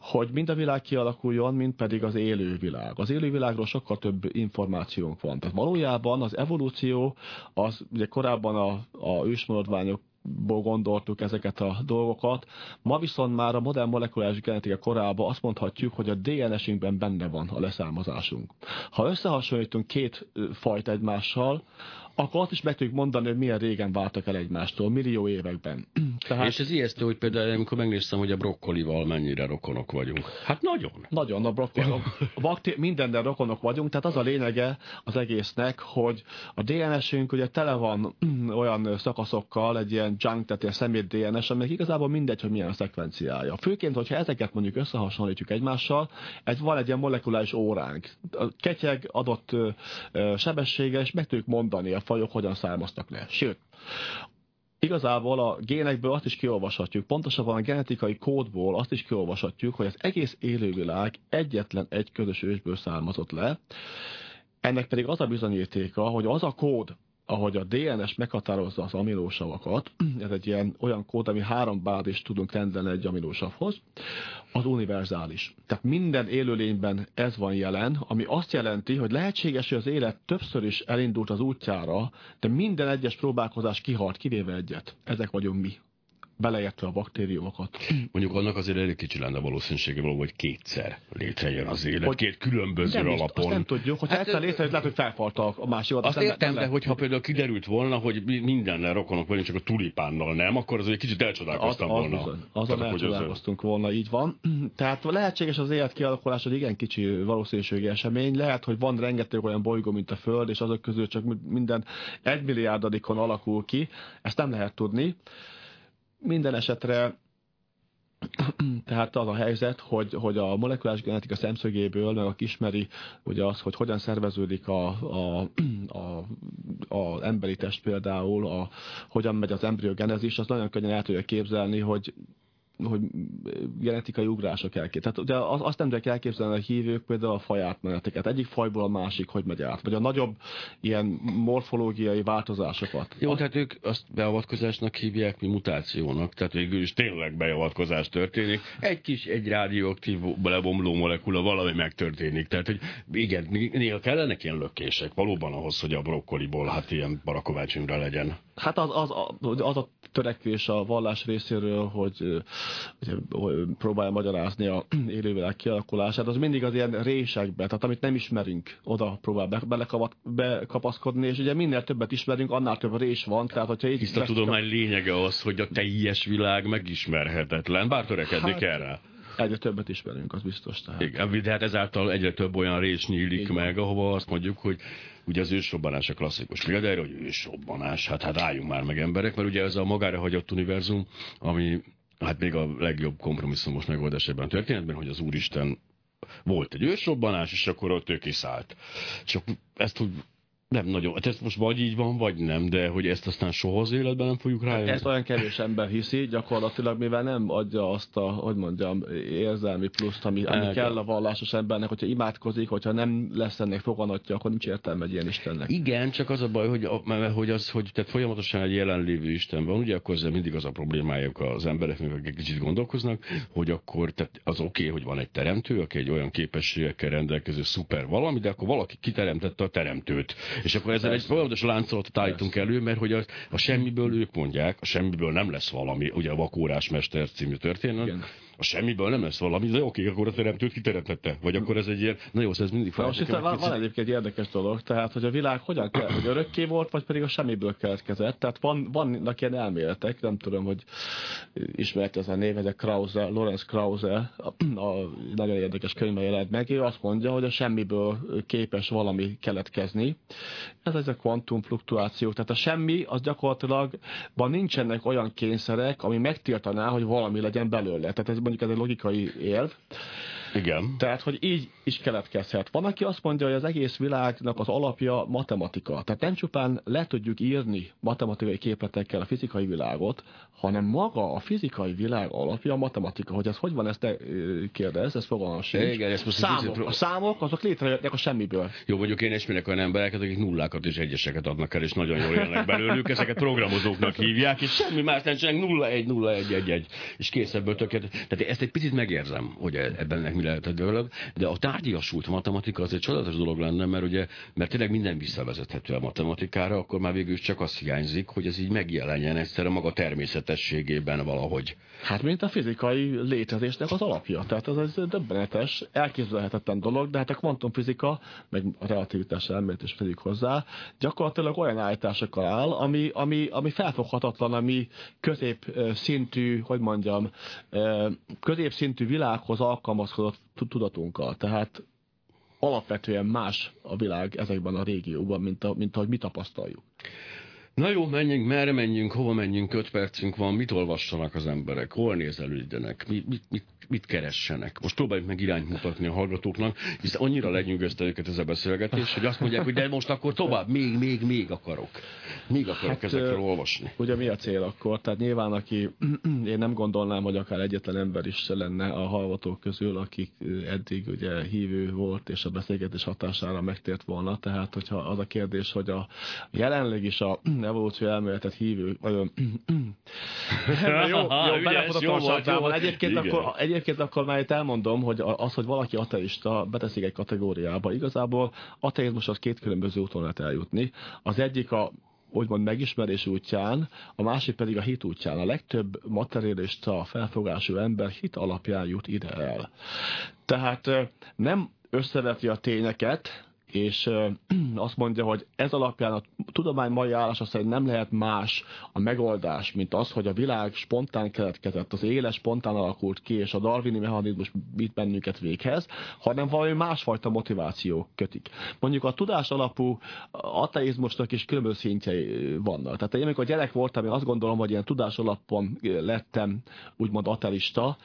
hogy mind a világ kialakuljon, mind pedig az élő világ. Az élő világról sokkal több információnk van. Tehát valójában az evolúció, az ugye korábban a ősmaradványok gondoltuk ezeket a dolgokat. Ma viszont már a modern molekuláris genetika korában azt mondhatjuk, hogy a DNS-ünkben benne van a leszámozásunk. Ha összehasonlítunk két fajt egymással, akkor azt is meg tudjuk mondani, hogy milyen régen váltak el egymástól, millió években. Tehát... És ez ijesztő, hogy például amikor megnéztem, hogy a brokkolival mennyire rokonok vagyunk. Hát nagyon. Nagyon, a brokkolival. Mindennel rokonok vagyunk, tehát az a lényege az egésznek, hogy a DNS-ünk ugye tele van olyan szakaszokkal, egy ilyen junk, tehát ilyen szemét DNS, amelyek igazából mindegy, hogy milyen a szekvenciája. Főként, hogyha ezeket mondjuk összehasonlítjuk egymással, van egy ilyen molekuláris óránk. A ketyeg adott sebessége, és meg tudjuk mondani a fajok hogyan származtak le. Sőt, igazából a génekből azt is kiolvashatjuk, pontosabban a genetikai kódból azt is kiolvashatjuk, hogy az egész élővilág egyetlen egy közös ősből származott le. Ennek pedig az a bizonyítéka, hogy az a kód, ahogy a DNS meghatározza az aminósavakat, ez egy ilyen olyan kód, ami 3 bázist tudunk rendelni egy aminósavhoz, az univerzális. Tehát minden élőlényben ez van jelen, ami azt jelenti, hogy lehetséges, hogy az élet többször is elindult az útjára, de minden egyes próbálkozás kihalt, kivéve egyet. Ezek vagyunk mi. Beleértve a baktériumokat. Mondjuk annak azért elég kicsi lenne valószínűsége való, hogy kétszer létrejön az élet, hogy két különböző nem alapon. Azt nem tudjuk, hogy egyszer létrejött, lehet, hogy felfaltak a másik adat. Azt értem, de hogyha például kiderült volna, hogy mindennel rokonok vagyunk, csak a tulipánnal nem, akkor az egy kicsit elcsodálkoztam volna. Azon elcsodálkoztunk volna, így van. Tehát lehetséges az élet kialakulás, hogy igen kicsi valószínűségi esemény. Lehet, hogy van rengeteg olyan bolygó, mint a Föld, és azok közül csak minden 1 milliárdadikon alakul ki. Ezt nem lehet tudni. Minden esetre tehát az a helyzet, hogy a molekuláris genetika szemszögéből, meg aki ismeri ugye az, hogy hogyan szerveződik az emberi test például, hogyan megy az embriogenezis, az nagyon könnyen el tudja képzelni, hogy genetikai ugrások elképzelhető. Tehát ugye azt nem tudják elképzelni a hívők például a fajátmeneteket. Egyik fajból a másik, hogy megy át. Vagy a nagyobb ilyen morfológiai változásokat. Jó, tehát ők azt beavatkozásnak hívják, mi mutációnak. Tehát végül is tényleg beavatkozás történik. Egy kis, egy rádióaktív lebomló molekula valami megtörténik. Tehát, hogy igen, néha kellenek ilyen lökések valóban ahhoz, hogy a brokkoliból hát ilyen Para Kovács Imre legyen. Hát az a törekvés a vallás részéről, hogy próbálja magyarázni a élővilág kialakulását, az mindig az ilyen résekbe, tehát amit nem ismerünk, oda próbál bekapaszkodni, és ugye minél többet ismerünk, annál több rés van. Tehát, hogyha így hisz a tudomány lényege az, hogy a teljes világ megismerhetetlen, bár törekedni kell rá. Egyre többet ismerünk, az biztos. Tehát. Igen, de hát ezáltal egyre több olyan rés nyílik igen. meg, ahova azt mondjuk, hogy ugye az ősrobbanás a klasszikus például, hogy ősrobbanás, hát álljunk már meg emberek, mert ugye ez a magára hagyott univerzum, ami hát még a legjobb kompromisszumos megoldás ebben a történetben, hogy az Úristen volt egy ősrobbanás, és akkor ott ő kiszállt. Csak ezt úgy nem nagyon, hát ez most vagy így van, vagy nem, de hogy ezt aztán soha az életben nem fogjuk rájönni. Ezt olyan kevés ember hiszi, gyakorlatilag mivel nem adja azt a, hogy mondjam, érzelmi pluszt, ami kell a vallásos embernek, hogyha imádkozik, hogyha nem lesz ennek foganatja, akkor nincs értelme egy ilyen Istennek. Igen, csak az a baj, hogy tehát folyamatosan egy jelenlévő Isten van, ugye akkor ezzel mindig az a problémájuk az embereknek, akik kicsit gondolkoznak, hogy akkor tehát az oké, hogy van egy teremtő, aki egy olyan képességekkel rendelkező szuper valami, de akkor valaki kiteremtette a teremtőt. És akkor ezzel egy folyamatos láncolatot állítunk elő, mert hogy a semmiből ők mondják, a semmiből nem lesz valami, ugye a Vakórásmester című történet, a semmiből nem lesz valami, de oké, akkor a teremtőt kiteremtette. Vagy akkor ez egy ilyen, na jó, ez mindig fel. Most van egyébként érdekes dolog, tehát hogy a világ hogyan kell, hogy örökké volt, vagy pedig a semmiből keletkezett. Tehát vannak ilyen elméletek, nem tudom, hogy ismert ez a név, ez a Lawrence Krauss, a nagyon érdekes könyvben jelent meg, ő azt mondja, hogy a semmiből képes valami keletkezni. Ez a kvantum fluktuáció, tehát a semmi, az gyakorlatilag nincsenek olyan kényszerek, ami megtiltaná, hogy valami legyen belőle. Tehát ez mondjuk ez egy logikai érv. Igen. Tehát, hogy így is keletkezhet. Van, aki azt mondja, hogy az egész világnak az alapja matematika. Tehát nem csupán le tudjuk írni matematikai képletekkel a fizikai világot, hanem maga a fizikai világ alapja a matematika. Hogy ez hogy van, ezt te kérdez, ez fogalmam sincs. Igen, ez most a számok, azok létrejönnek a semmiből. Jó, mondjuk én ismerek olyan embereket, akik nullákat és egyeseket adnak el, és nagyon jól élnek belőlük, ezeket programozóknak hívják, és semmi más nem csinálnak, 0, 1, 0, 1, 1, 1, és kész ebből tökéletes. Tehát ezt egy picit megérzem, hogy ebben mi lehetett belőle, de a tárgyasult matematika az egy csodálatos dolog lenne, mert ugye, mert tényleg minden visszavezethető a matematikára, akkor már végül csak az hiányzik, hogy ez így megjelenjen egyszer a maga természetességében valahogy. Hát mint a fizikai létezésnek az alapja, tehát ez döbbenetes, elképzelhetetlen dolog, de hát a kvantumfizika, meg a relativitás elmélet is pedig hozzá, gyakorlatilag olyan állításokkal áll, ami felfoghatatlan, ami középszintű, középszintű világhoz alkalmazkodó tudatunkkal. Tehát alapvetően más a világ ezekben a régióban, mint ahogy mi tapasztaljuk. Na jó, menjünk, merre menjünk, hova menjünk, 5 percünk van, mit olvassanak az emberek, hol nézelődjenek, mit keressenek. Most próbáljuk meg irányt mutatni a hallgatóknak, hisz annyira lenyűgözte őket ez a beszélgetés, hogy azt mondják, hogy de most akkor tovább, még akarok. Még akarok ezekről olvasni. Ugye mi a cél akkor? Tehát nyilván én nem gondolnám, hogy akár egyetlen ember is lenne a hallgatók közül, akik eddig ugye hívő volt, és a beszélgetés hatására megtért volna. Tehát hogyha az a kérdés, hogy a jelenleg is a evolúció elméletet hívő, nagyon... jó, belefoghatatlan. Egyébként akkor már itt elmondom, hogy az, hogy valaki ateista beteszik egy kategóriába, igazából ateizmushoz két különböző úton lehet eljutni. Az egyik a úgymond megismerés útján, a másik pedig a hit útján. A legtöbb materialista felfogású ember hit alapján jut ide el. Tehát nem összeveti a tényeket, és azt mondja, hogy ez alapján a tudomány mai állása szerint nem lehet más a megoldás, mint az, hogy a világ spontán keletkezett, az élet spontán alakult ki, és a darwini mechanizmus vitt bennünket véghez, hanem valami másfajta motiváció kötik. Mondjuk a tudás alapú ateizmusnak is különböző szintjei vannak. Tehát én, amikor gyerek voltam, én azt gondolom, hogy ilyen tudás alapon lettem úgymond ateista.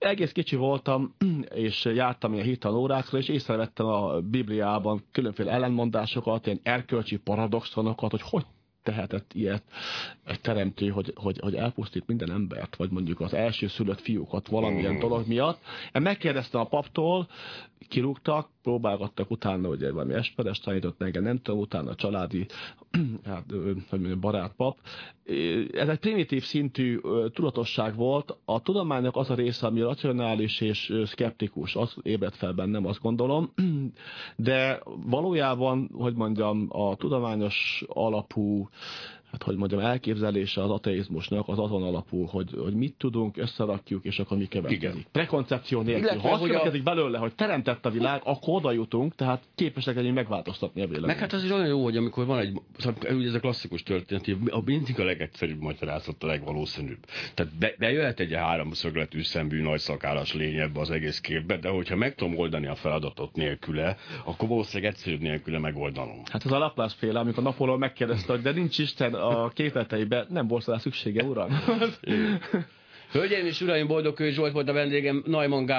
Egész kicsi voltam, és jártam ilyen hittanórákra, és észrevettem a Bibliában különféle ellenmondásokat, ilyen erkölcsi paradoxonokat, hogy tehetett ilyet egy teremtő, hogy elpusztít minden embert, vagy mondjuk az elsőszülött fiúkat valamilyen dolog miatt. Én megkérdeztem a paptól, kirúgtak, próbálgattak utána, ugye valami esperes tanított engem, nem tudom, utána a családi barátpap. Ez egy primitív szintű tudatosság volt. A tudománynak az a része, ami racionális és szkeptikus, az ébredt fel bennem, azt gondolom. De valójában, a tudományos alapú elképzelése az ateizmusnak az azon alapul, hogy mit tudunk, összerakjuk, és akkor mi következik. Prekoncepció nélkül. Illetve, ha azt következik belőle, hogy teremtett a világ, akkor oda jutunk, tehát képesek legyünk megváltoztatni a véleményt. Meg hát az is olyan jó, hogy amikor van egy, ugye ez a klasszikus történet, a mindig a legegyszerűbb magyarázat, a legvalószínűbb. Tehát bejöhet egy háromszögletű szembű nagy szakállas lény ebbe az egész képbe, de hogyha meg tudom oldani a feladatot nélküle, akkor valószínűleg egyszerűbb nélküle megoldanom. Hát az a Laplace-féle, amikor Napóleon megkérdezte, hogy de nincs Isten a képleteiben, nem volt rá szüksége, uram. Hölgyeim és uraim, Boldogkői Zsolt volt a vendégem, Neumann Gábor.